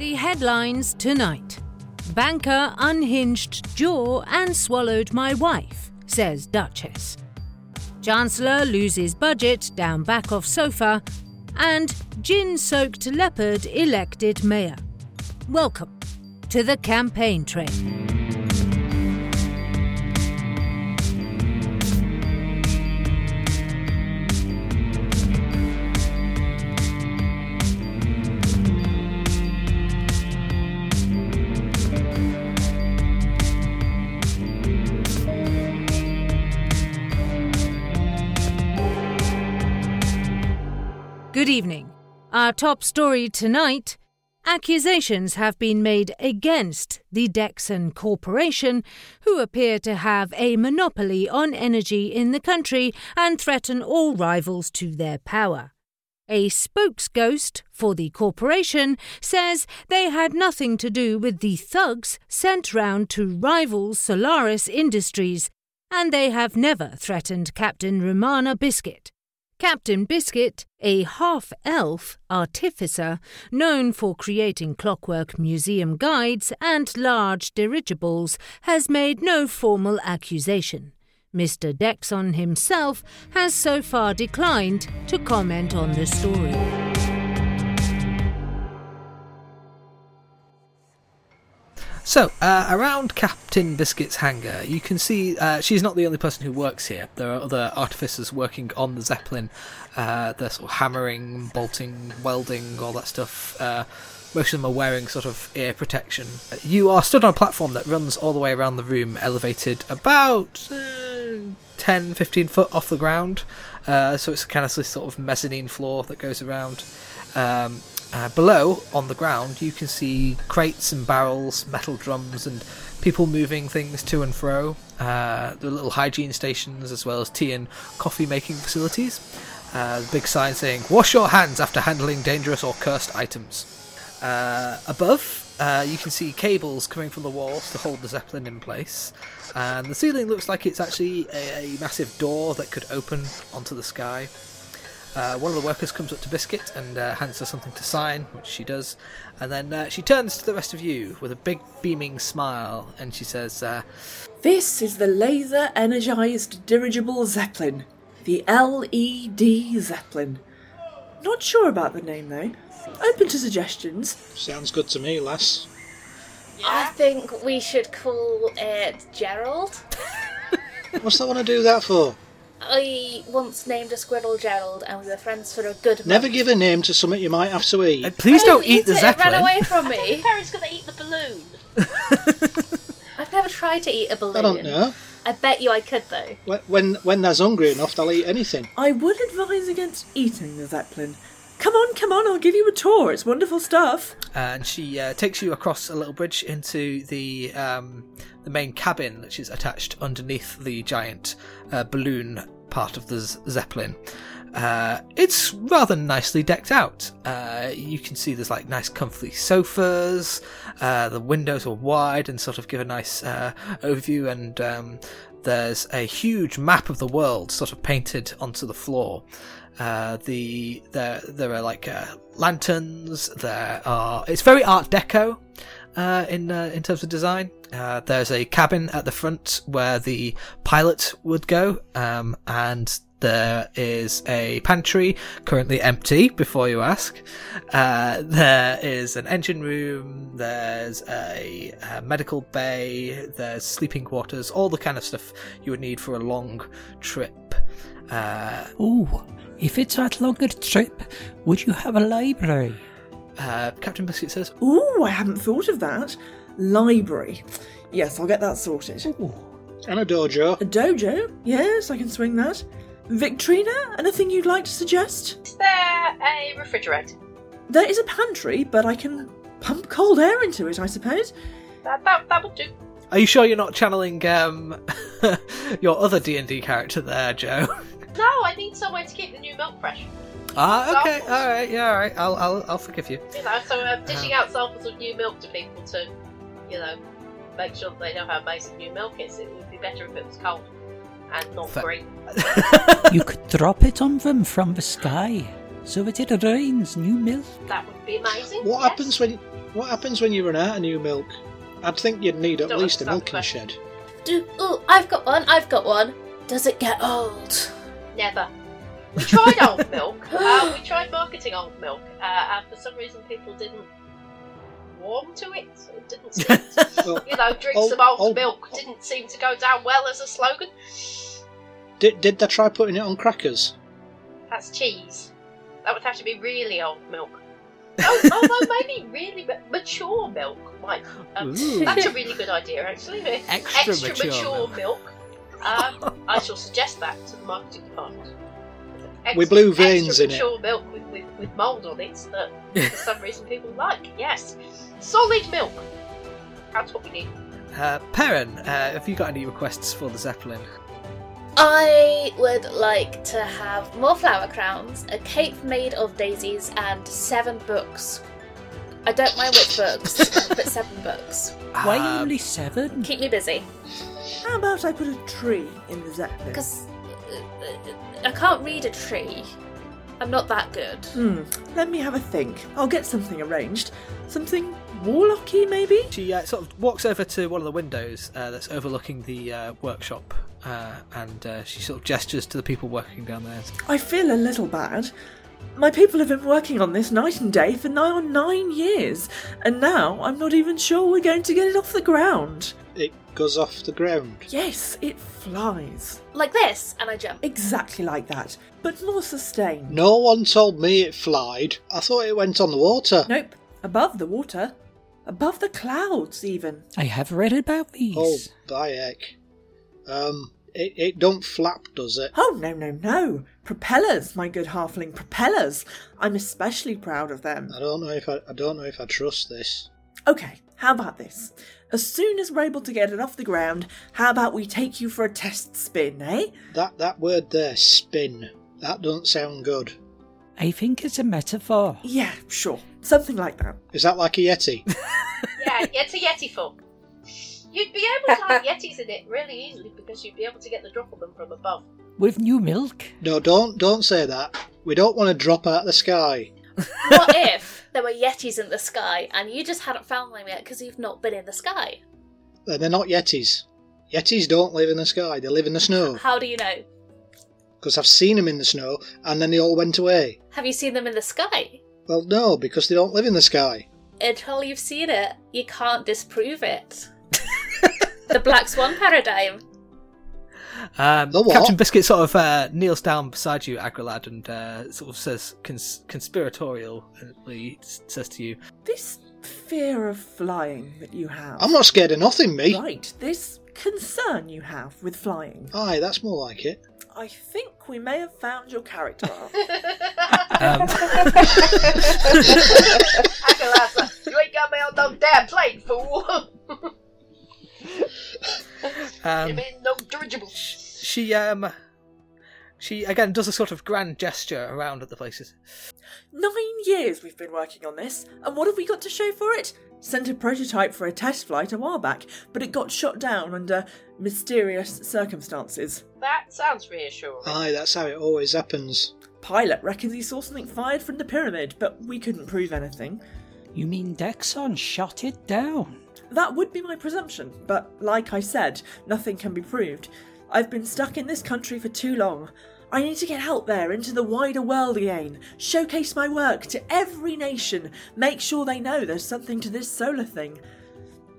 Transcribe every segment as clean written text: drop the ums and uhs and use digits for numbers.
The headlines tonight. Banker unhinged jaw and swallowed my wife, says Duchess. Chancellor loses budget down back of sofa. And gin-soaked leopard elected mayor. Welcome to the Campaign Trail. Good evening. Our top story tonight, accusations have been made against the DEXXON Corporation, who appear to have a monopoly on energy in the country and threaten all rivals to their power. A spokesghost for the corporation says they had nothing to do with the thugs sent round to rival Solaris Industries, and they have never threatened Captain Romana Biscuit. Captain Biscuit, a half-elf artificer known for creating clockwork museum guides and large dirigibles, has made no formal accusation. Mr. DEXXON himself has so far declined to comment on the story. So, around Captain Biscuit's hangar, you can see she's not the only person who works here. There are other artificers working on the Zeppelin. They're sort of hammering, bolting, welding, all that stuff. Most of them are wearing sort of ear protection. You are stood on a platform that runs all the way around the room, elevated about 10, 15 foot off the ground. So it's kind of this sort of mezzanine floor that goes around. Below, on the ground, you can see crates and barrels, metal drums, and people moving things to and fro. There are little hygiene stations, as well as tea and coffee-making facilities. Big sign saying, "Wash your hands after handling dangerous or cursed items." Above, you can see cables coming from the walls to hold the Zeppelin in place. And the ceiling looks like it's actually a massive door that could open onto the sky. One of the workers comes up to Biscuit and hands her something to sign, which she does, and then she turns to the rest of you with a big beaming smile, and she says, "This is the laser-energised dirigible Zeppelin, the L.E.D. Zeppelin. Not sure about the name, though. Open to suggestions." "Sounds good to me, lass." "Yeah. I think we should call it Gerald." "What's that want to do that for?" "I once named a squirrel Gerald, and we were friends for a good month." "Never give a name to something you might have to eat." "Please don't eat the Zeppelin. It ran away from me." "I think Perry's going to eat the balloon." "I've never tried to eat a balloon." "I don't know." "I bet you I could, though." When they're hungry enough, they'll eat anything." "I would advise against eating the Zeppelin. Come on, I'll give you a tour. It's wonderful stuff." And she takes you across a little bridge into the main cabin, which is attached underneath the giant balloon part of the Zeppelin. It's rather nicely decked out. You can see there's like nice comfy sofas. The windows are wide and sort of give a nice overview, and there's a huge map of the world sort of painted onto the floor. There are like lanterns. It's very Art Deco in terms of design. There's a cabin at the front where the pilot would go, and there is a pantry currently empty. Before you ask, there is an engine room. There's a medical bay. There's sleeping quarters. All the kind of stuff you would need for a long trip. If it's that longer trip, would you have a library? Captain Biscuit says, "Ooh, I hadn't thought of that. Library. Yes, I'll get that sorted." "Ooh. And a dojo." "A dojo? Yes, I can swing that. Viktrina, anything you'd like to suggest?" "Is there a refrigerator?" "There is a pantry, but I can pump cold air into it, I suppose." That would do." "Are you sure you're not channeling your other D&D character there, Joe?" "No, I need somewhere to keep the new milk fresh." "Ah, okay, all right, yeah, all right. I'll forgive you." "You know, so I'm dishing out samples of new milk to people to, you know, make sure that they know how amazing new milk is. It would be better if it was cold and not green." "You could drop it on them from the sky so that it rains new milk." "That would be amazing." "What happens when What happens when you run out of new milk? I'd think you'd need at least a milking shed. I've got one. Does it get old? Never. We tried old milk. We tried marketing old milk, and for some reason people didn't warm to it. So it didn't seem to, drink some old milk didn't seem to go down well as a slogan. Did they try putting it on crackers? That's cheese. That would have to be really old milk. Although maybe really mature milk might. That's a really good idea, actually. Extra mature milk. I shall suggest that to the marketing department. With blue veins in it. Extra mature milk with mould on it that for some reason people like. Yes. Solid milk. That's what we need. Perran, have you got any requests for the Zeppelin? I would like to have more flower crowns, a cape made of daisies, and 7 books. I don't mind which books, but 7 books. Why only 7? Keep me busy. How about I put a tree in the Zeppelin? Because I can't read a tree. I'm not that good. Let me have a think. I'll get something arranged. Something warlocky, maybe? She sort of walks over to one of the windows that's overlooking the workshop. And she sort of gestures to the people working down there. I feel a little bad. My people have been working on this night and day for nigh on 9 years, and now I'm not even sure we're going to get it off the ground. It goes off the ground? Yes, it flies. Like this, and I jump. Exactly like that, but more sustained. No one told me it flied. I thought it went on the water. Nope, above the water. Above the clouds, even. I have read about these. Oh, by heck. It don't flap, does it? Oh, no. Propellers, my good halfling, propellers. I'm especially proud of them. I don't know if I trust this. Okay, how about this? As soon as we're able to get it off the ground, how about we take you for a test spin, eh? That word there, spin, that doesn't sound good. I think it's a metaphor. Yeah, sure. Something like that. Is that like a yeti? Yeah, it's a yeti fork. You'd be able to have yetis in it really easily because you'd be able to get the drop of them from above. With new milk? No, don't say that. We don't want to drop out of the sky. What if there were yetis in the sky and you just hadn't found them yet because you've not been in the sky? They're not yetis. Yetis don't live in the sky, they live in the snow. How do you know? Because I've seen them in the snow and then they all went away. Have you seen them in the sky? Well, no, because they don't live in the sky. Until you've seen it, you can't disprove it. The Black Swan paradigm. Captain Biscuit sort of kneels down beside you, Agralad, and sort of says conspiratorially says to you, this fear of flying that you have. I'm not scared of nothing, me. Right, this concern you have with flying. Aye, that's more like it. I think we may have found your character arc. Agralad, like, you ain't got me on no damn plane, fool. No dirigible. She again does a sort of grand gesture around at the places. 9 years we've been working on this, and what have we got to show for it? Sent a prototype for a test flight a while back, but it got shot down under mysterious circumstances. That sounds reassuring. Aye, that's how it always happens. Pilot reckons he saw something fired from the pyramid, but we couldn't prove anything. You mean DEXXON shot it down? That would be my presumption, but like I said, nothing can be proved. I've been stuck in this country for too long. I need to get out there into the wider world again, showcase my work to every nation, make sure they know there's something to this solar thing.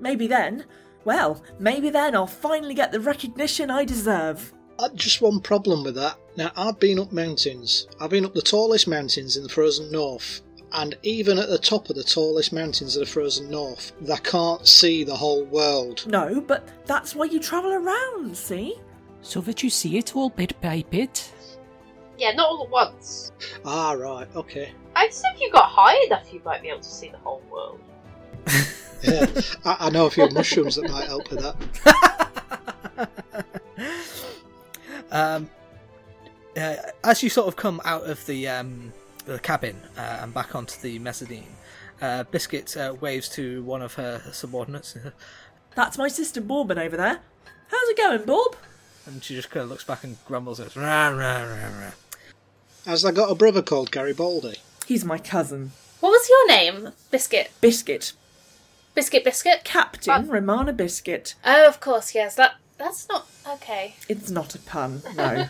Maybe then I'll finally get the recognition I deserve. Just one problem with that. Now, I've been up mountains. I've been up the tallest mountains in the frozen north. And even at the top of the tallest mountains of the frozen north, they can't see the whole world. No, but that's why you travel around, see? So that you see it all bit by bit. Yeah, not all at once. Ah, right, okay. I'd say if you got high enough, you might be able to see the whole world. Yeah, I know a few mushrooms that might help with that. As you sort of come out of the cabin and back onto the mezzanine, Biscuit waves to one of her subordinates. That's my sister Bourbon over there. How's it going, Bob? And she just kind of looks back and grumbles at us. Rah, rah, rah, rah. Has they got a brother called Garibaldi? He's my cousin. What was your name, Biscuit? Biscuit. Biscuit? Captain Romana Biscuit. Oh, of course, yes. That's not... okay. It's not a pun, no.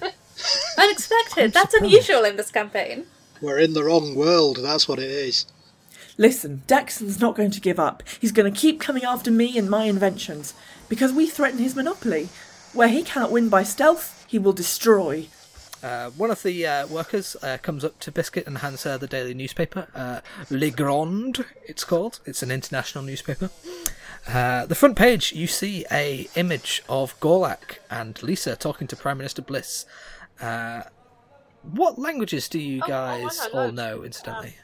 Unexpected. That's unusual in this campaign. We're in the wrong world, that's what it is. Listen, Dexon's not going to give up. He's going to keep coming after me and my inventions. Because we threaten his monopoly. Where he cannot win by stealth, he will destroy. One of the workers comes up to Biscuit and hands her the daily newspaper. Le Grand, it's called. It's an international newspaper. The front page, you see a image of Gorlack and Lisa talking to Prime Minister Bliss. What languages do you guys all know, incidentally?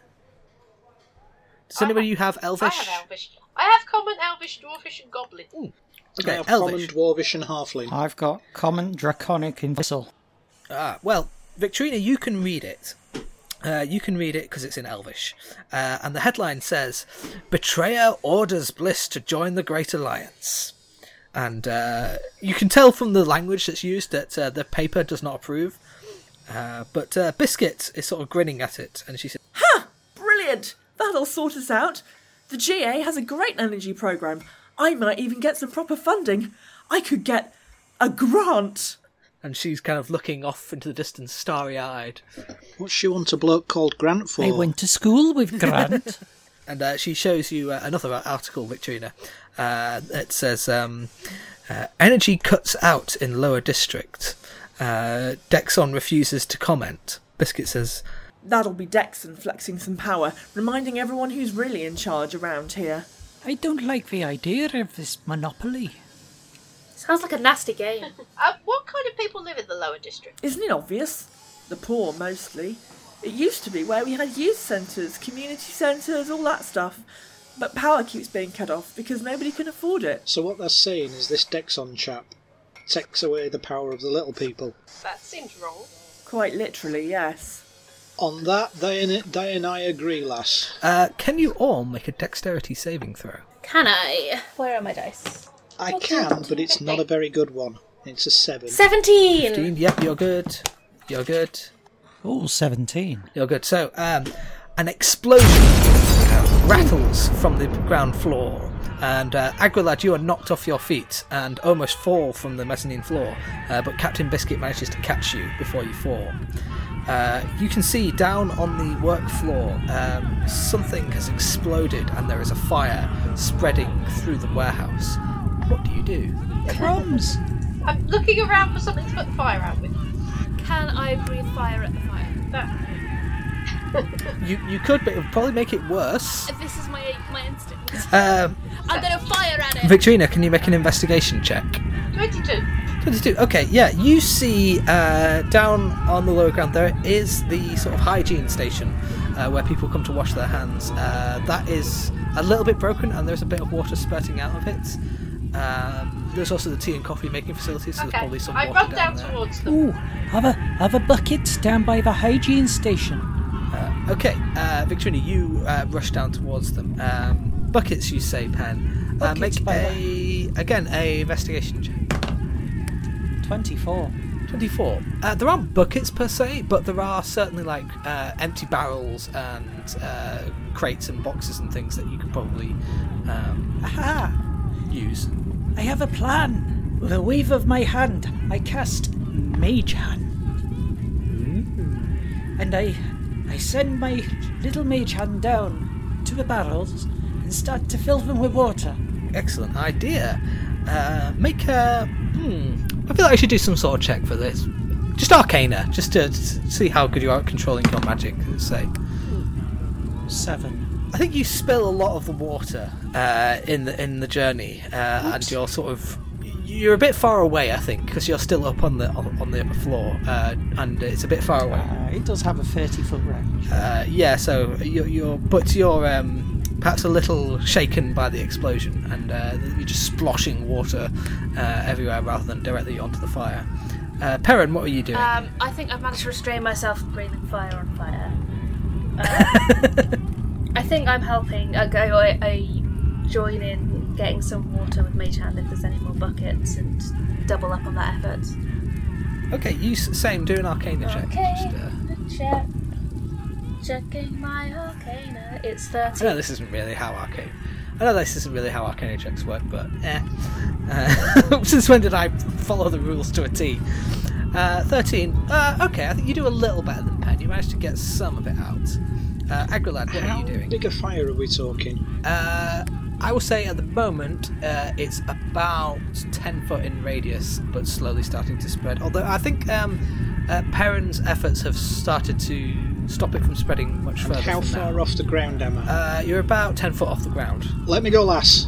Does anybody have Elvish? I have Elvish. I have Common, Elvish, Dwarfish and Goblin. Ooh. Okay, I have Elvish. Common, Dwarvish and Halfling. I've got Common, Draconic and Vessel. Ah, well, Viktrina, you can read it. You can read it because it's in Elvish. And the headline says, Betrayer orders Bliss to join the Great Alliance. And you can tell from the language that's used that the paper does not approve. But Biscuit is sort of grinning at it. And she says, Ha! Brilliant! That'll sort us out. The GA has a great energy programme. I might even get some proper funding. I could get a grant. And she's kind of looking off into the distance, starry-eyed. What's she want a bloke called Grant for? I went to school with Grant. And she shows you another article, Victorina. It says, Energy cuts out in lower district. DEXXON refuses to comment. Biscuit says... That'll be DEXXON flexing some power, reminding everyone who's really in charge around here. I don't like the idea of this monopoly. Sounds like a nasty game. What kind of people live in the lower district? Isn't it obvious? The poor, mostly. It used to be where we had youth centres, community centres, all that stuff. But power keeps being cut off because nobody can afford it. So what they're saying is this DEXXON chap takes away the power of the little people. That seems wrong. Quite literally, yes. On that, they and I agree, lass. Can you all make a dexterity saving throw? Can I? Where are my dice? I can, but it's not a very good one. It's a 7. 17! 15, yep, you're good. Ooh, 17. You're good. So, an explosion rattles from the ground floor, and Agralad, you are knocked off your feet and almost fall from the mezzanine floor, but Captain Biscuit manages to catch you before you fall. You can see down on the work floor something has exploded and there is a fire spreading through the warehouse. What do you do? Crumbs! I'm looking around for something to put the fire out with. Can I breathe fire at the fire? That... you could, but it would probably make it worse. This is my instinct. I'm going to fire at it! Viktrina, can you make an investigation check? 22. 22, okay, yeah. You see down on the lower ground there is the sort of hygiene station where people come to wash their hands. That is a little bit broken and there's a bit of water spurting out of it. There's also the tea and coffee making facilities, so there's probably some water down there. I run down towards them. Ooh, have a bucket down by the hygiene station. Victorina, you rush down towards them. Buckets, you say, Pen. Make a investigation check. 24. There aren't buckets per se, but there are certainly empty barrels and crates and boxes and things that you could probably use. I have a plan. With a wave of my hand, I cast Mage Hand. Mm-hmm. And I send my little Mage Hand down to the barrels and start to fill them with water. Excellent idea. I feel like I should do some sort of check for this. Just Arcana, just to see how good you are at controlling your magic, let's say. 7. I think you spill a lot of the water in the journey, and you're sort of a bit far away, I think, because you're still up on the upper floor, and it's a bit far away. It does have a 30-foot range. Yeah, so you're perhaps a little shaken by the explosion, and you're just splashing water everywhere rather than directly onto the fire. Perrin, what are you doing? I think I've managed to restrain myself from breathing fire on fire. I think I'm helping. I join in getting some water with Mage Hand if there's any more buckets and double up on that effort. Okay, you same, do an Arcana check. Check. Checking my Arcana. It's 30. No, this isn't really how Arcana... I know this isn't really how arcane checks work, but since when did I follow the rules to a T? 13. Okay, I think you do a little better than Penne. You managed to get some of it out. Agralad, what are you doing? How big a fire are we talking? I will say at the moment it's about 10 foot in radius, but slowly starting to spread. Although I think Perrin's efforts have started to stop it from spreading much further. How far off the ground am I? You're about 10 foot off the ground. Let me go, lass.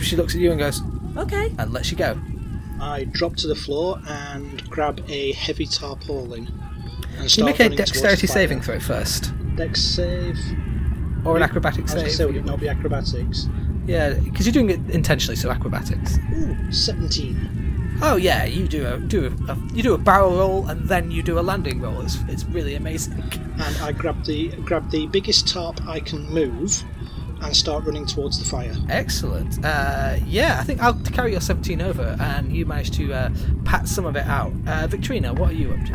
She looks at you and goes, okay, and lets you go. I drop to the floor and grab a heavy tarpaulin. And can you make a dexterity saving throw first? Dex save. Or an acrobatic save. I was going to say, would it not be acrobatics? Yeah, because you're doing it intentionally, so acrobatics. Ooh, 17. Oh yeah, you do a barrel roll and then you do a landing roll. It's really amazing. And I grab the biggest tarp I can move and start running towards the fire. Excellent. I think I'll carry your 17 over, and you managed to pat some of it out. Viktrina, what are you up to?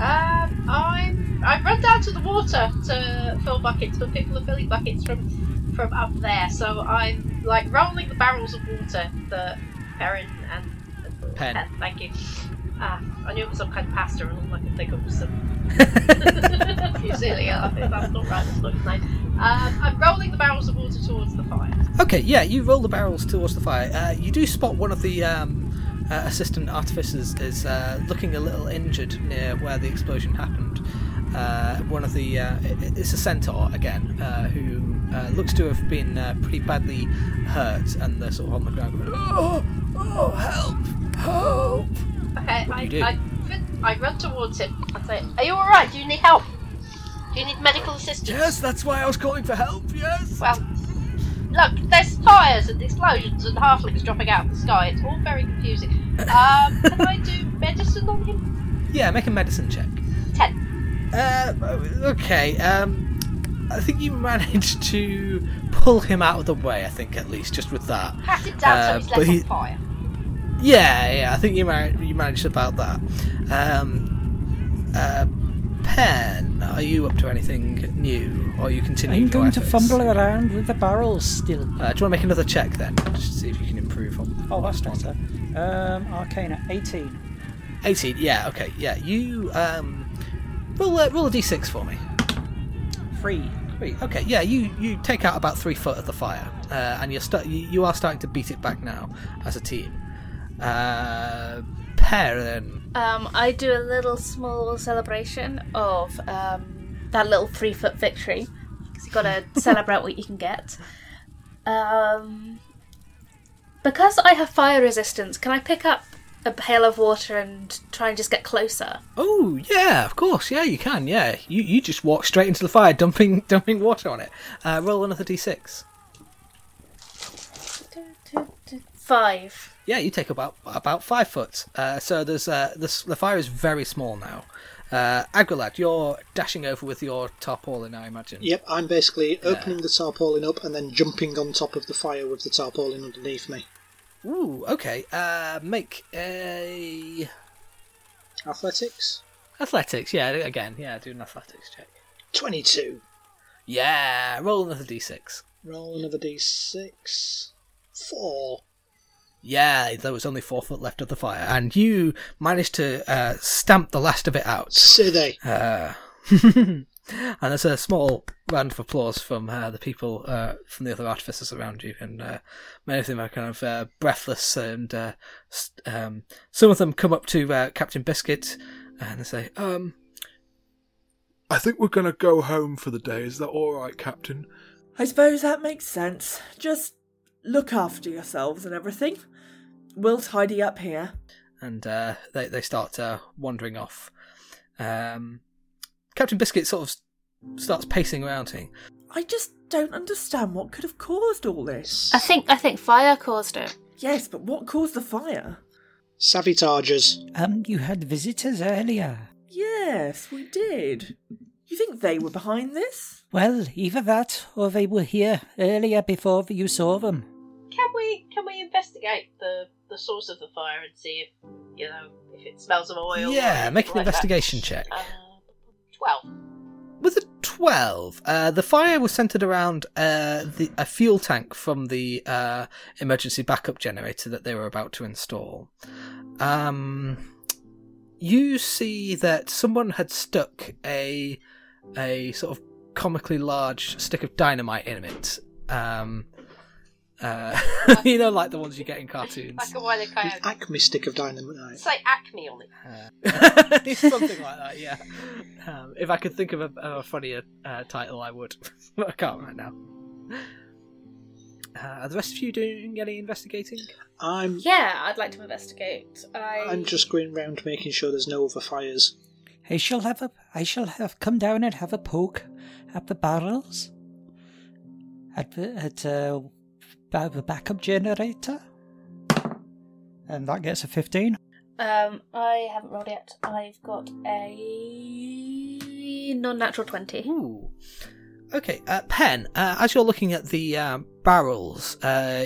I've run down to the water to fill buckets, but people are filling buckets from up there, so I'm like rolling the barrels of water that Perrin and Penne. Thank you. I knew it was some kind of pasta, and all I could think of was some Fusilia. I think that's not right. That's not his name. I'm rolling the barrels of water towards the fire. Okay, yeah, you roll the barrels towards the fire. You do spot one of the assistant artificers is looking a little injured near where the explosion happened. One of the it's a centaur again who looks to have been pretty badly hurt, and they're sort of on the ground going, oh, help! Okay, I run towards him. I say, are you alright? Do you need help? Do you need medical assistance? Yes, that's why I was calling for help, yes! Well, look, there's fires and explosions and halflings dropping out of the sky. It's all very confusing. Can I do medicine on him? Yeah, make a medicine check. 10. Okay, I think you managed to pull him out of the way, I think, at least, just with that. Pat him down so he's less on fire. Yeah, I think you managed about that. Penne, are you up to anything new, or are you continuing? I'm going to fumble around with the barrels still. Do you want to make another check then, just to see if you can improve on? Oh, that's better. Arcana, 18. 18, yeah, okay, yeah. You roll a d6 for me. 3. Okay, yeah, you take out about 3 foot of the fire, and you are starting to beat it back now as a team. Perrin. I do a little small celebration of that little 3 foot victory, because you gotta celebrate what you can get. Because I have fire resistance, can I pick up a pail of water and try and just get closer? Oh yeah, of course, yeah you can. Yeah, you just walk straight into the fire, dumping water on it. Roll another d6. 5. Yeah, you take about 5 foot. So there's the fire is very small now. Agralad, you're dashing over with your tarpaulin, I imagine. Yep, I'm basically opening the tarpaulin up and then jumping on top of the fire with the tarpaulin underneath me. Ooh, okay. Make a... Athletics? Athletics, yeah, again. Yeah, do an athletics check. 22. Yeah, roll another d6. 4. Yeah, there was only 4 foot left of the fire, and you managed to stamp the last of it out. So they. And there's a small round of applause from the people, from the other artificers around you, and many of them are kind of breathless, and some of them come up to Captain Biscuit and they say, I think we're going to go home for the day. Is that all right, Captain? I suppose that makes sense. Just look after yourselves and everything. We'll tidy up here. And they start wandering off. Captain Biscuit sort of starts pacing around here. I just don't understand what could have caused all this. I think fire caused it. Yes, but what caused the fire? Sabotages. You had visitors earlier. Yes, we did. You think they were behind this? Well, either that, or they were here earlier before you saw them. Can we investigate the source of the fire and see if if it smells of oil? Yeah, make an investigation check. 12. with a 12, the fire was centred around a fuel tank from the emergency backup generator that they were about to install. You see that someone had stuck a sort of comically large stick of dynamite in it. You know, like the ones you get in cartoons. Like a Wile E. Coyote. Acme stick of dynamite. It's like Acme on it. Something like that, yeah. If I could think of a funnier title, I would. But I can't right now. Are the rest of you doing any investigating? Yeah, I'd like to investigate. I'm just going round making sure there's no other fires. I shall have come down and have a poke at the barrels. The backup generator, and that gets a 15. I haven't rolled yet. I've got a non-natural 20. Ooh. Okay, Pen. As you're looking at the barrels,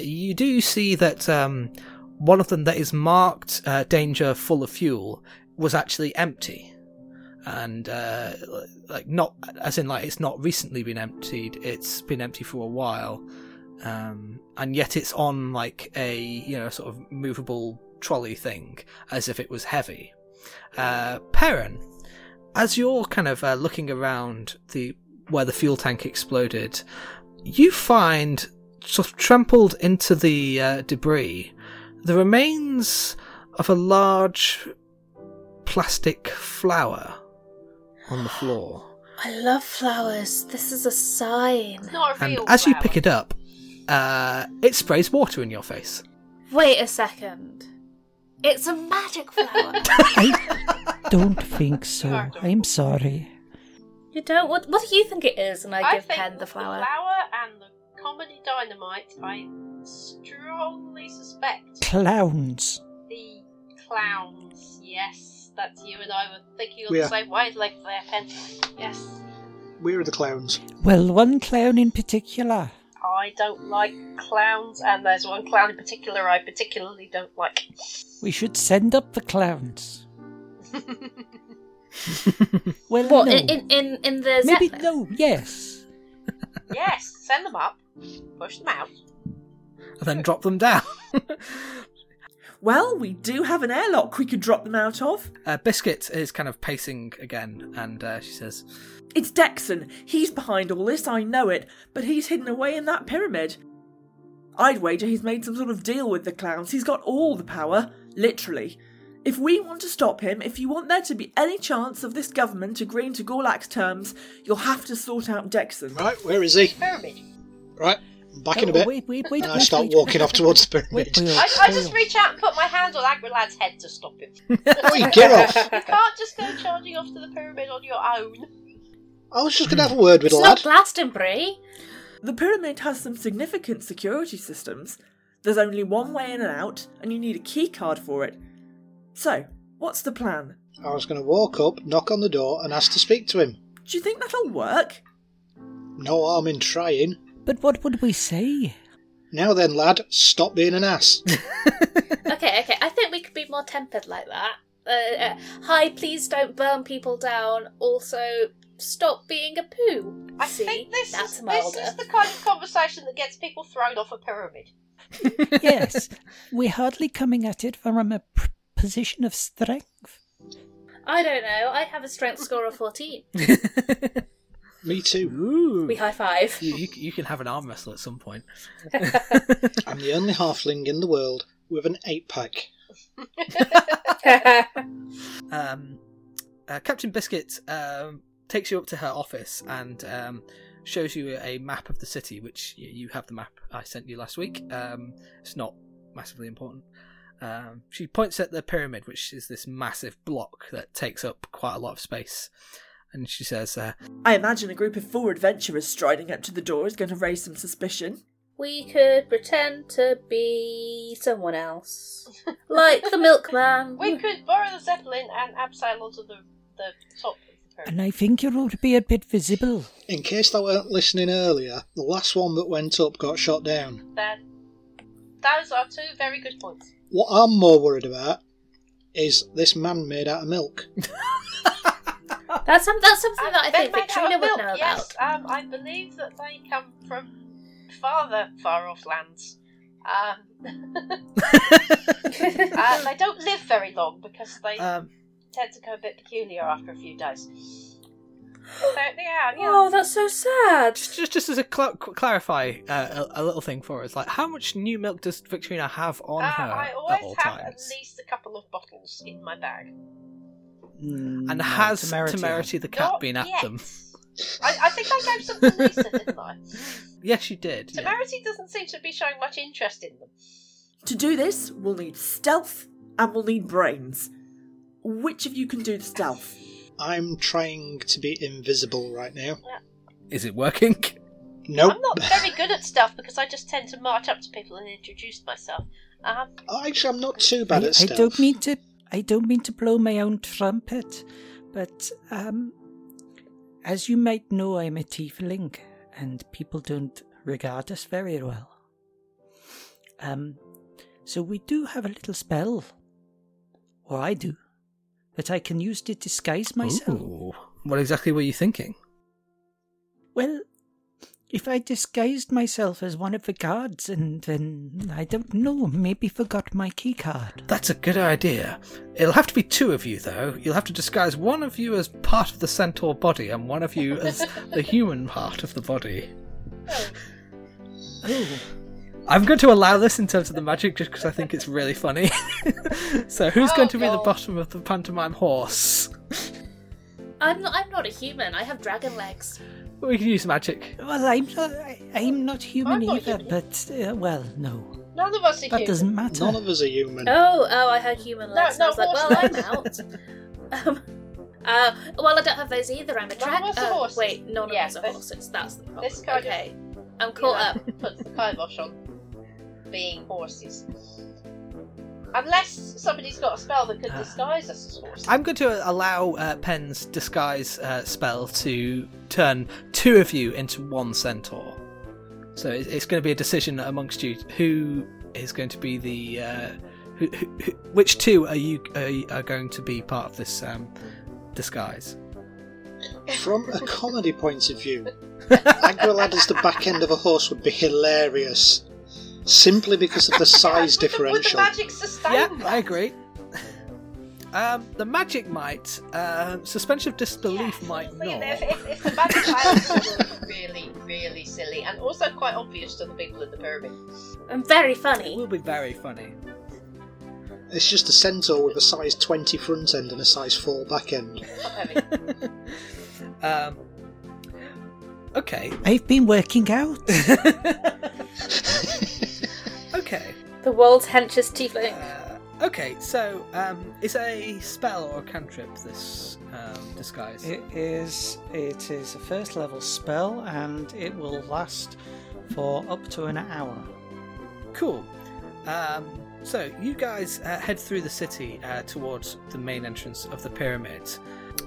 you do see that one of them that is marked "danger full of fuel" was actually empty, and like not as in like it's not recently been emptied. It's been empty for a while. And yet it's on like a, you know, sort of movable trolley thing, as if it was heavy. Perran, as you're kind of looking around where the fuel tank exploded, you find sort of trampled into the debris the remains of a large plastic flower on the floor. I love flowers. This is a sign. It's not a real flower. As you pick it up, it sprays water in your face. Wait a second. It's a magic flower. I don't think so. I'm sorry. You don't? What do you think it is? And I give Pen the flower. The flower and the comedy dynamite, I strongly suspect. Clowns. The clowns, yes. That's you and I were thinking on the same wavelength there, Pen. Yes. Where are the clowns? Well, one clown in particular. I don't like clowns, and there's one clown in particular I particularly don't like. We should send up the clowns. Well, what, no. in the maybe Zeppelin? No, yes. Yes, send them up, push them out. And then drop them down. Well, we do have an airlock we could drop them out of. Biscuit is kind of pacing again, and she says... It's DEXXON. He's behind all this, I know it, but he's hidden away in that pyramid. I'd wager he's made some sort of deal with the clowns. He's got all the power, literally. If we want to stop him, if you want there to be any chance of this government agreeing to Gorlack's terms, you'll have to sort out DEXXON. Right, where is he? Pyramid. Right. Back in a bit, and I start walking off towards the pyramid. I just reach out and put my hand on Agralad's head to stop him. Oi, get off! You can't just go charging off to the pyramid on your own. I was just going to have a word with the lad. It's not Glastonbury. The pyramid has some significant security systems. There's only one way in and out, and you need a key card for it. So, what's the plan? I was going to walk up, knock on the door, and ask to speak to him. Do you think that'll work? No harm in trying. But what would we say? Now then, lad, stop being an ass. Okay. I think we could be more tempered like that. Hi, please don't burn people down. Also, stop being a poo. I think this is the kind of conversation that gets people thrown off a pyramid. Yes, we're hardly coming at it from a position of strength. I don't know. I have a strength score of 14. Me too. Ooh. We high five. You can have an arm wrestle at some point. I'm the only halfling in the world with an 8-pack. Captain Biscuit takes you up to her office and shows you a map of the city, which you have the map I sent you last week. It's not massively important. She points at the pyramid, which is this massive block that takes up quite a lot of space. And she says, I imagine a group of 4 adventurers striding up to the door is going to raise some suspicion. We could pretend to be someone else. Like the milkman. We could borrow the Zeppelin and abseil onto the top of the pyramid. And I think you ought to be a bit visible. In case they weren't listening earlier, the last one that went up got shot down. Those are 2 very good points. What I'm more worried about is this man made out of milk. That's something that I think Viktrina would know about. I believe that they come from far off lands. They don't live very long because they tend to go a bit peculiar after a few days. So, yeah. Oh, that's so sad. Just as a clarify a little thing for us, like how much new milk does Viktrina have on her? I always have at least a couple of bottles in my bag. And has Temerity the cat been at them? I think I gave some to Lisa, didn't I? Yes, you did. Temerity doesn't seem to be showing much interest in them. To do this, we'll need stealth and we'll need brains. Which of you can do the stealth? I'm trying to be invisible right now. Yeah. Is it working? Nope. I'm not very good at stealth because I just tend to march up to people and introduce myself. Actually, I'm not too bad at stealth. I don't mean to blow my own trumpet, but as you might know, I'm a tiefling, and people don't regard us very well. So we do have a little spell, or I do, that I can use to disguise myself. Ooh. What exactly were you thinking? Well, if I disguised myself as one of the guards and then, I don't know, maybe forgot my keycard. That's a good idea. It'll have to be two of you, though. You'll have to disguise one of you as part of the centaur body and one of you as the human part of the body. Oh. I'm going to allow this in terms of the magic just because I think it's really funny. So who's going to be the bottom of the pantomime horse? I'm not a human. I have dragon legs. We can use magic. Well, I'm not human either. But no. None of us are human. That doesn't matter. None of us are human. Oh, I had human legs. No, I was like, well, I'm out. Well, I don't have those either. I'm a dragon. Wait, none of us are horses. That's the problem. This kind of, I'm caught up. Puts the kibosh on being horses. Unless somebody's got a spell that could disguise us as horses. I'm going to allow Pen's disguise spell to turn two of you into one centaur. So it's going to be a decision amongst you who is going to be the which two are going to be part of this disguise. From a comedy point of view, Agralad as the back end of a horse would be hilarious. Simply because of the size differential. Would the magic sustain that? I agree. The magic might. Suspension of disbelief might not. If the magic might be really, really silly and also quite obvious to the people at the pyramid. And very funny. It will be very funny. It's just a centaur with a size 20 front end and a size 4 back end. Okay. I've been working out. Okay. The world's henchest tiefling. Okay, so is a spell or a cantrip this disguise? It is a first level spell and it will last for up to an hour. Cool. So you guys head through the city towards the main entrance of the pyramid.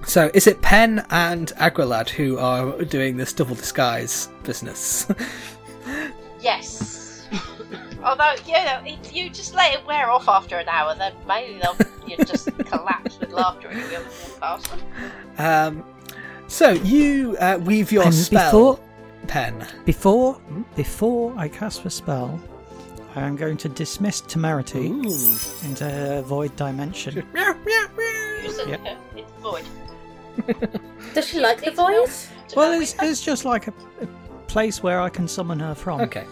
So is it Penne and Agralad who are doing this double disguise business? Yes. Although, you know, if you just let it wear off after an hour, then maybe you'll just collapse with laughter and you'll walk past them. So you weave your spell, Penne. Before I cast the spell, I'm going to dismiss Temerity into void dimension. It's void. Does she like the void? Well, it's just like a place where I can summon her from. Okay.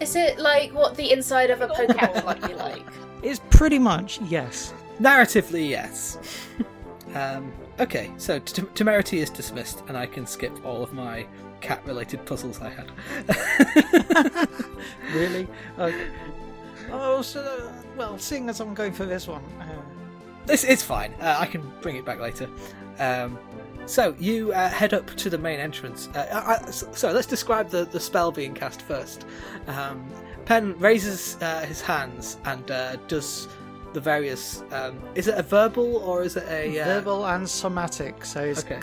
Is it like what the inside of a Pokeball might be like? It's pretty much, yes. Narratively, yes. Okay, so Temerity is dismissed, and I can skip all of my cat-related puzzles I had. Really? Seeing as I'm going for this one... It's fine. I can bring it back later. So you head up to the main entrance. So let's describe the spell being cast first. Penne raises his hands and does the various... is it a verbal or is it a... Verbal and somatic. So it's... Okay.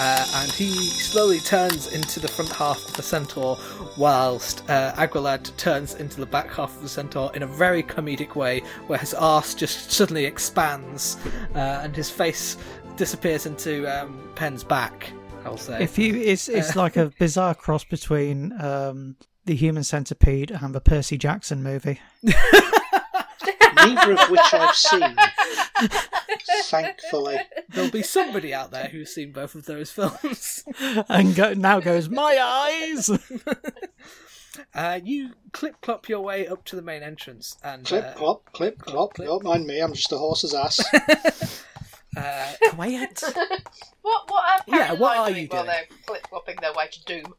and he slowly turns into the front half of the centaur, whilst Agralad turns into the back half of the centaur in a very comedic way, where his arse just suddenly expands and his face disappears into Pen's back, I'll say. It's like a bizarre cross between the Human Centipede and the Percy Jackson movie. Neither of which I've seen, thankfully. There'll be somebody out there who's seen both of those films. And now goes, my eyes! You clip-clop your way up to the main entrance. And clip-clop, clip-clop, don't mind me, I'm just a horse's ass. Quiet. What are you doing? While they're clip-clopping their way to doom.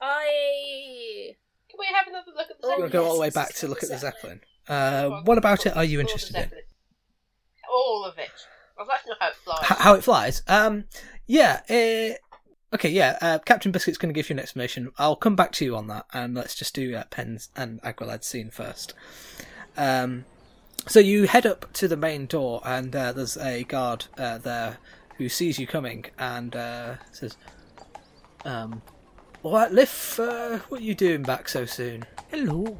Can we have another look at the Zeppelin? We'll go all the way back to look at the Zeppelin. What about it are you interested in? All of it. I'd like to know how it flies. How it flies? Captain Biscuit's going to give you an explanation. I'll come back to you on that, and let's just do Penn's and Aguilad's scene first. So you head up to the main door, and there's a guard there who sees you coming, and says, all right, Liff, what are you doing back so soon? Hello.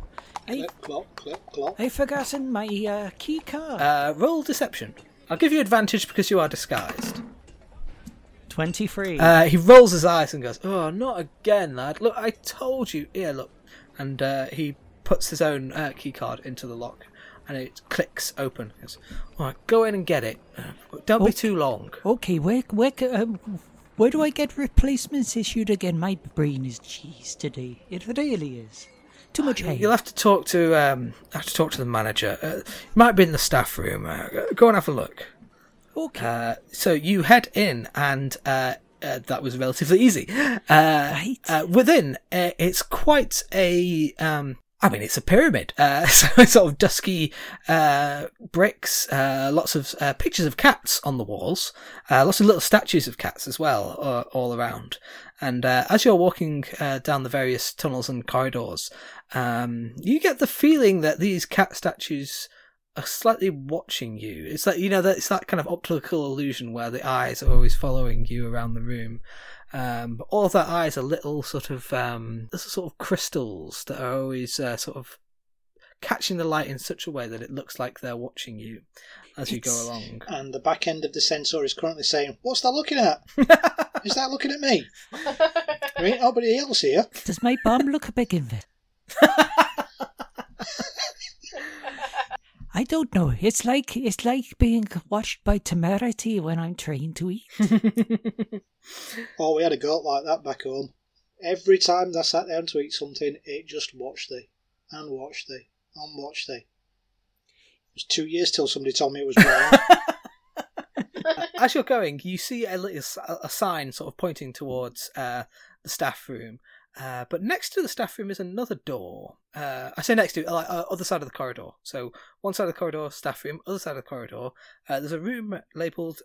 I've forgotten my key card. Roll deception. I'll give you advantage because you are disguised. 23. He rolls his eyes and goes, "Oh, not again, lad! Look, I told you." Yeah, look, and he puts his own key card into the lock, and it clicks open. He goes, "All right, go in and get it. Don't be too long." Okay, where do I get replacements issued again? My brain is cheese today. It really is. Too much hate. You'll have to talk to the manager. It might be in the staff room. Go and have a look. Okay. So you head in, and that was relatively easy. Right. Within, it's quite a. It's a pyramid. So it's sort of dusky bricks. Lots of pictures of cats on the walls. Lots of little statues of cats as well, all around. And as you're walking down the various tunnels and corridors, you get the feeling that these cat statues are slightly watching you. It's like, it's that kind of optical illusion where the eyes are always following you around the room. But all of their eyes are little sort of crystals that are always sort of catching the light in such a way that it looks like they're watching you as you go along. And the back end of the sensor is currently saying, "What's that looking at? Is that looking at me? There ain't nobody else here. Does my bum look a big invert?" I don't know. It's like being watched by Temerity when I'm trying to eat. Oh, we had a goat like that back home. Every time they sat down to eat something, it just watched thee and watched thee and watched thee. It was 2 years till somebody told me it was wrong. As you're going, you see a sign sort of pointing towards the staff room. But next to the staff room is another door. I say next to, other side of the corridor. So one side of the corridor, staff room, other side of the corridor. There's a room labelled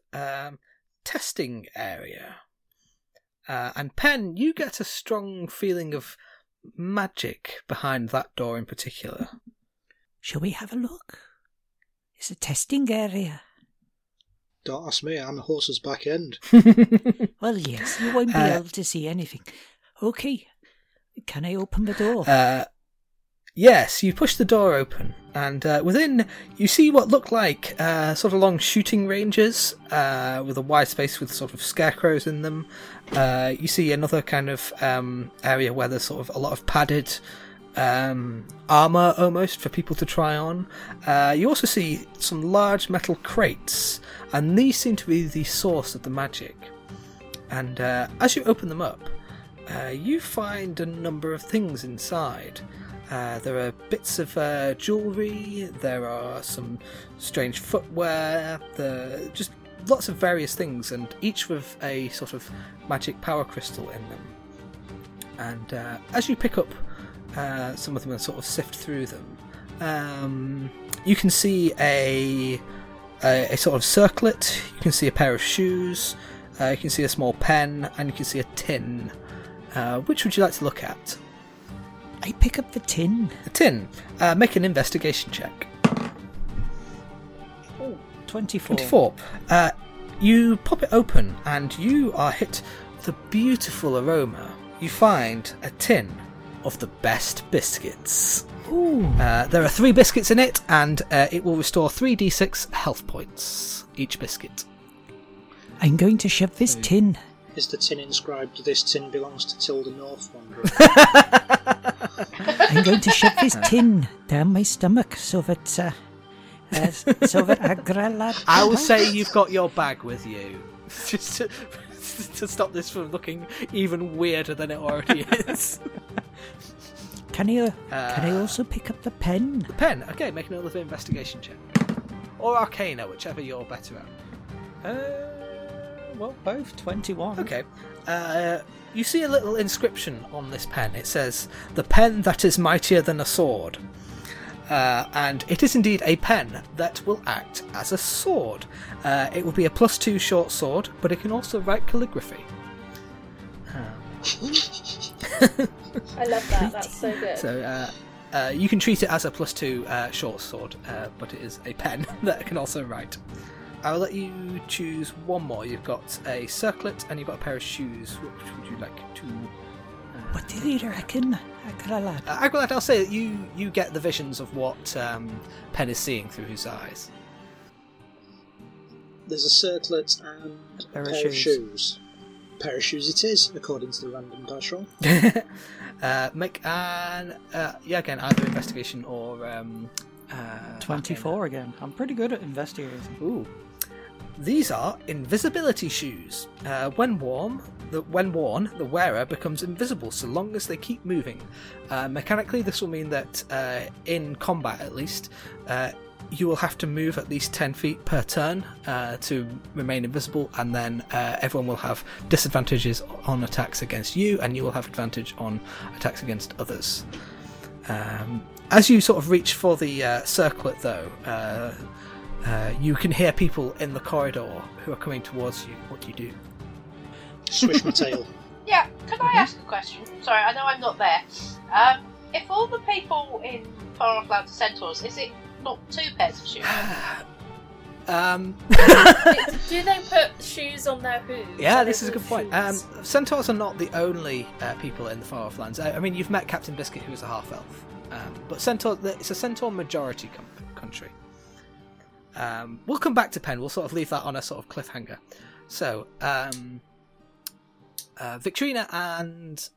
testing area. And Penne, you get a strong feeling of magic behind that door in particular. Shall we have a look? It's a testing area. Don't ask me, I'm a horse's back end. Well, yes, you won't be able to see anything. Okay. Can I open the door? Yes, you push the door open, and within you see what look like sort of long shooting ranges with a wide space with sort of scarecrows in them. You see another kind of area where there's sort of a lot of padded armour almost for people to try on. You also see some large metal crates, and these seem to be the source of the magic. And as you open them up, you find a number of things inside. There are bits of jewellery, there are some strange footwear, just lots of various things, and each with a sort of magic power crystal in them. And as you pick up some of them and sort of sift through them, you can see a sort of circlet, you can see a pair of shoes, you can see a small pen, and you can see a tin. Which would you like to look at? I pick up the tin. The tin. Make an investigation check. Oh, 24. You pop it open, and you are hit the beautiful aroma, you find a tin of the best biscuits. Ooh. There are 3 biscuits in it, and it will restore 3d6 health points, each biscuit. I'm going to shove this tin. Is the tin inscribed, "This tin belongs to Tilda Northwanderer"? I'm going to shove this tin down my stomach so that Agralad. I will say you've got your bag with you. Just to stop this from looking even weirder than it already is. Can I also pick up the pen? The pen? Okay, make another investigation check. Or Arcana, whichever you're better at. Both. 21. Okay. You see a little inscription on this pen. It says, "The pen that is mightier than a sword." And it is indeed a pen that will act as a sword. It will be a +2 short sword, but it can also write calligraphy. I love that. That's so good. So you can treat it as a +2 short sword, but it is a pen that can also write. I'll let you choose one more. You've got a circlet and you've got a pair of shoes. Which would you like to... What do you reckon, Agralad? Agralad, I'll say that you get the visions of what Pen is seeing through his eyes. There's a circlet and a pair of shoes. Pair of shoes it is, according to the random dice roll. Make an... again, either investigation or... 24 again. I'm pretty good at investigating. Ooh. These are invisibility shoes. When worn, the wearer becomes invisible so long as they keep moving. Mechanically, this will mean that in combat, at least, you will have to move at least 10 feet per turn to remain invisible, and then everyone will have disadvantages on attacks against you, and you will have advantage on attacks against others. As you sort of reach for the circlet, though, you can hear people in the corridor who are coming towards you. What do you do? Swish my tail. Yeah, can I ask a question? Sorry, I know I'm not there. If all the people in Far Off Lands are centaurs, is it not 2 pairs of shoes? Do they put shoes on their hooves? Yeah, this is a good point. Centaurs are not the only people in the Far Off Lands. I mean, you've met Captain Biscuit, who is a half-elf. But it's a centaur majority country. We'll come back to Penn. We'll sort of leave that on a sort of cliffhanger. So, Viktrina and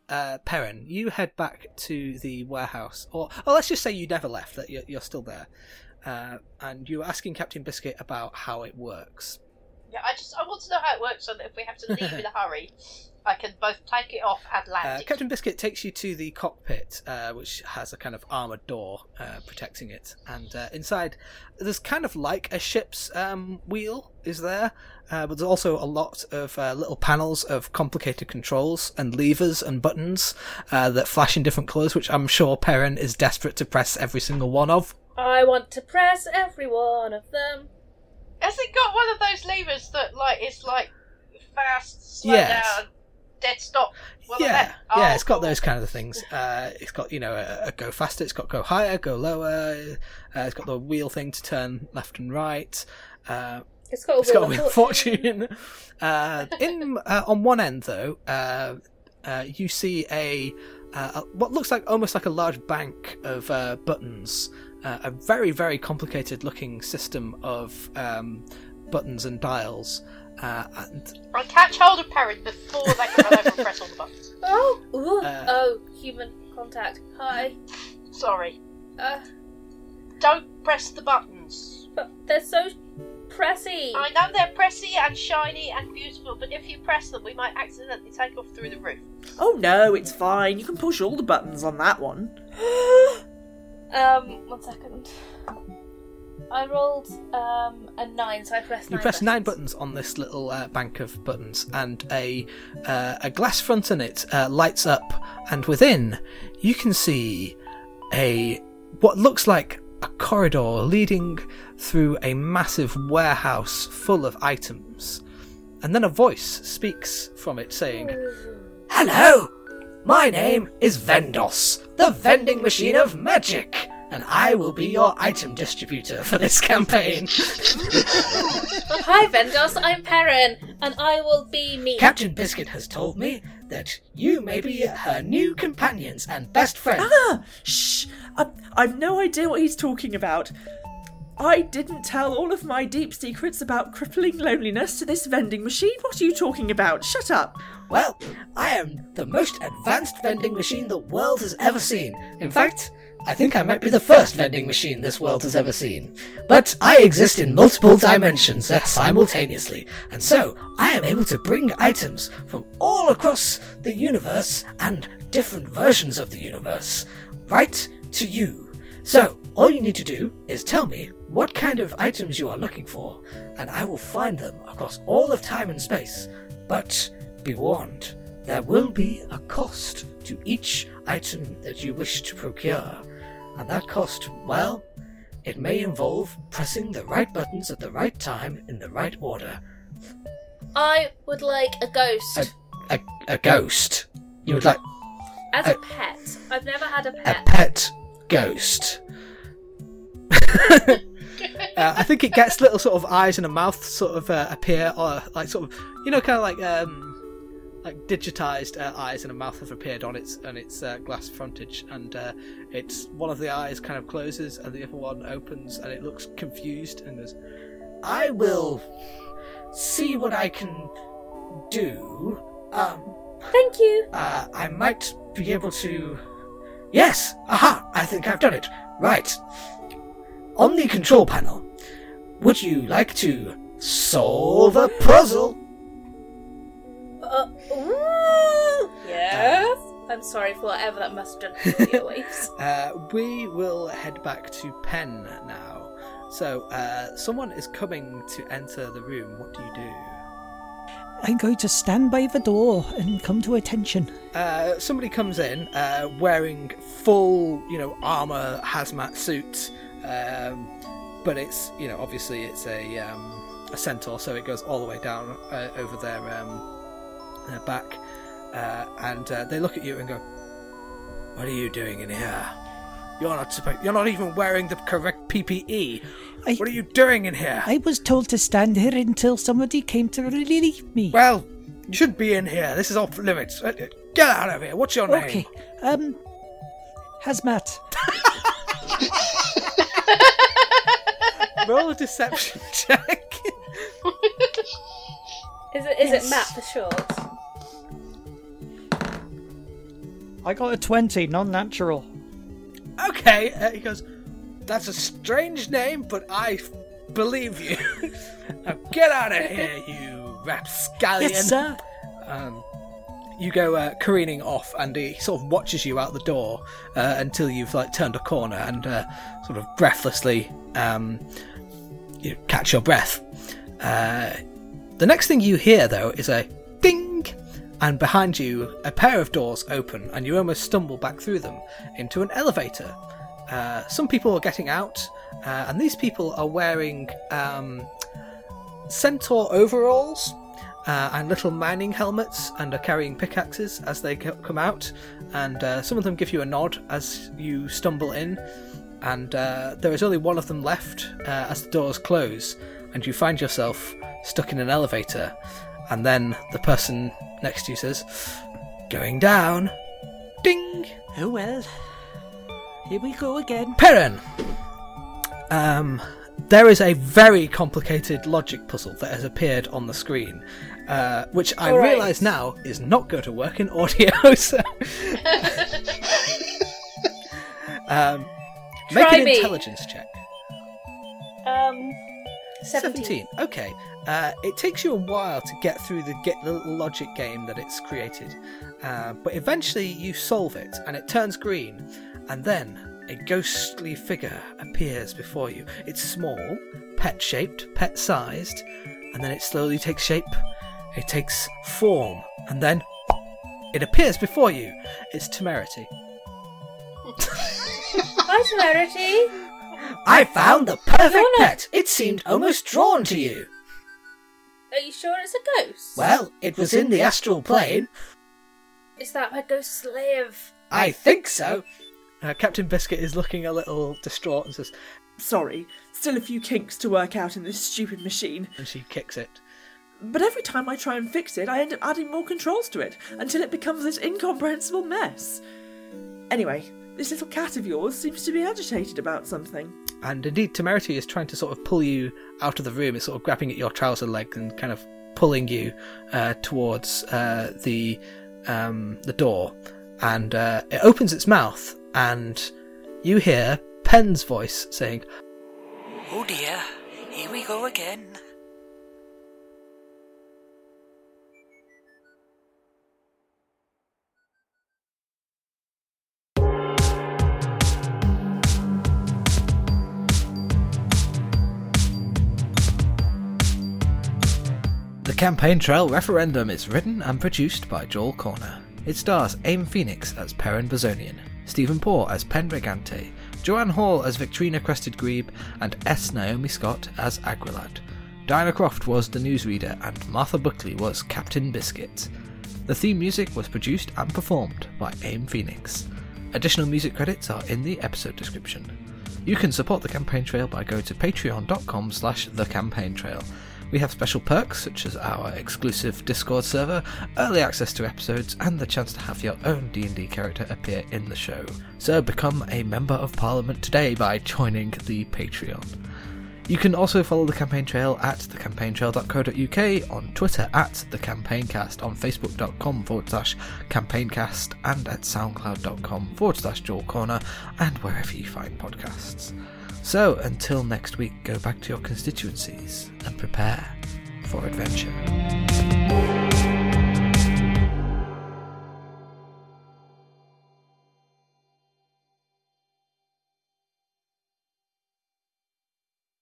Perrin, you head back to the warehouse. Or let's just say you never left, that you're still there. And you're asking Captain Biscuit about how it works. Yeah, I want to know how it works so that if we have to leave in a hurry, I can both take it off and land it. Captain Biscuit takes you to the cockpit, which has a kind of armoured door protecting it. And inside, there's kind of like a ship's wheel is there, but there's also a lot of little panels of complicated controls and levers and buttons that flash in different colours, which I'm sure Perrin is desperate to press every single one of. I want to press every one of them. Has it got one of those levers that it's fast, slow down, dead stop? It's got those kind of things. It's got, a go faster, it's got go higher, go lower, it's got the wheel thing to turn left and right. It's got a wheel of fortune. On one end, though, you see what looks like almost like a large bank of buttons. A very, very complicated-looking system of buttons and dials. I'll catch hold of Perrin before they can run over and press all the buttons. Oh, human contact. Hi. Sorry. Don't press the buttons. But they're so pressy. I know they're pressy and shiny and beautiful, but if you press them, we might accidentally take off through the roof. Oh no, it's fine. You can push all the buttons on that one. 1 second. I rolled a 9, so I pressed 9 buttons. You press 9 buttons on this little bank of buttons, and a glass front in it lights up, and within you can see what looks like a corridor leading through a massive warehouse full of items. And then a voice speaks from it saying, "Hello! My name is Vendos, the vending machine of magic. and I will be your item distributor for this campaign. Hi, Vendos, I'm Perran, and I will be me. Captain Biscuit has told me that you may be her new companions and best friends. Ah! Shh! I've no idea what he's talking about. I didn't tell all of my deep secrets about crippling loneliness to this vending machine. What are you talking about? Shut up. Well, I am the most advanced vending machine the world has ever seen. In fact, I think I might be the first vending machine this world has ever seen. But I exist in multiple dimensions simultaneously, and so I am able to bring items from all across the universe and different versions of the universe right to you. So, all you need to do is tell me what kind of items you are looking for, and I will find them across all of time and space. But be warned, there will be a cost to each item that you wish to procure. And that cost, well, it may involve pressing the right buttons at the right time in the right order. I would like a ghost. A ghost? You would like... As a pet. I've never had a pet. A pet... ghost. I think it gets little sort of eyes and a mouth sort of appear, or like sort of, you know, kind of like digitized eyes and a mouth have appeared on its glass frontage, and it's one of the eyes kind of closes and the other one opens, and it looks confused and goes, "I will see what I can do. Thank you. I might be able to." Yes! Aha! I think I've done it. Right. On the control panel, would you like to solve a puzzle? Yes. I'm sorry for whatever that must have done to the waves. We will head back to Penne now. So, someone is coming to enter the room. What do you do? I'm going to stand by the door and come to attention. Somebody comes in wearing full, armour hazmat suit, but it's, obviously it's a centaur, so it goes all the way down over their back, and they look at you and go, "What are you doing in here? You're not even wearing the correct PPE. What are you doing in here? I was told to stand here until somebody came to relieve me." "Well, you shouldn't be in here. This is off limits. Get out of here. What's your name?" "Okay, Hazmat." Roll a deception check. Is it Matt for short? I got a 20, non-natural. "Okay," he goes, "that's a strange name, but I believe you. Now get out of here, you rapscallion." "Yes, sir." You go careening off, and he sort of watches you out the door until you've turned a corner, and sort of breathlessly you catch your breath. The next thing you hear, though, is a ding, and behind you a pair of doors open, and you almost stumble back through them into an elevator. Some people are getting out, and these people are wearing centaur overalls and little mining helmets, and are carrying pickaxes as they come out, and some of them give you a nod as you stumble in, and there is only one of them left as the doors close, and you find yourself stuck in an elevator. And then the person next to you says, "Going down." Ding! Oh well. Here we go again. Perran! There is a very complicated logic puzzle that has appeared on the screen, which I realise now is not going to work in audio, so... make an intelligence check. 17. Okay. It takes you a while to get through the little logic game that it's created, but eventually you solve it, and it turns green, and then a ghostly figure appears before you. It's small, pet-shaped, pet-sized, and then it slowly takes shape, it takes form, and then it appears before you. It's Temerity. Hi, Temerity. "I found the perfect pet. It seemed almost drawn to you." "Are you sure it's a ghost?" "Well, it was in the astral plane." "Is that where ghosts live?" "I think so. Captain Biscuit is looking a little distraught and says, "Sorry, still a few kinks to work out in this stupid machine." And she kicks it. "But every time I try and fix it, I end up adding more controls to it, until it becomes this incomprehensible mess. Anyway, this little cat of yours seems to be agitated about something." And indeed, Temerity is trying to sort of pull you out of the room. It's sort of grabbing at your trouser leg and kind of pulling you towards the door. And it opens its mouth, and you hear Pen's voice saying, "Oh dear, here we go again." The Campaign Trail Referendum is written and produced by Joel Cornah. It stars Aym Phoenix as Perran Bezonian, Steven Poore as Penne Rigante, Joanne Hall as Viktrina Crested Grebe, and S. Naomi Scott as Agralad. Dinah Croft was the newsreader, and Martha Buckley was Captain Biscuit. The theme music was produced and performed by Aym Phoenix. Additional music credits are in the episode description. You can support The Campaign Trail by going to patreon.com/thecampaigntrail. We have special perks such as our exclusive Discord server, early access to episodes, and the chance to have your own D&D character appear in the show. So become a Member of Parliament today by joining the Patreon. You can also follow The Campaign Trail at thecampaigntrail.co.uk, on Twitter at thecampaignCast, on facebook.com/campaigncast, and at soundcloud.com/Joel Cornah, and wherever you find podcasts. So, until next week, go back to your constituencies and prepare for adventure.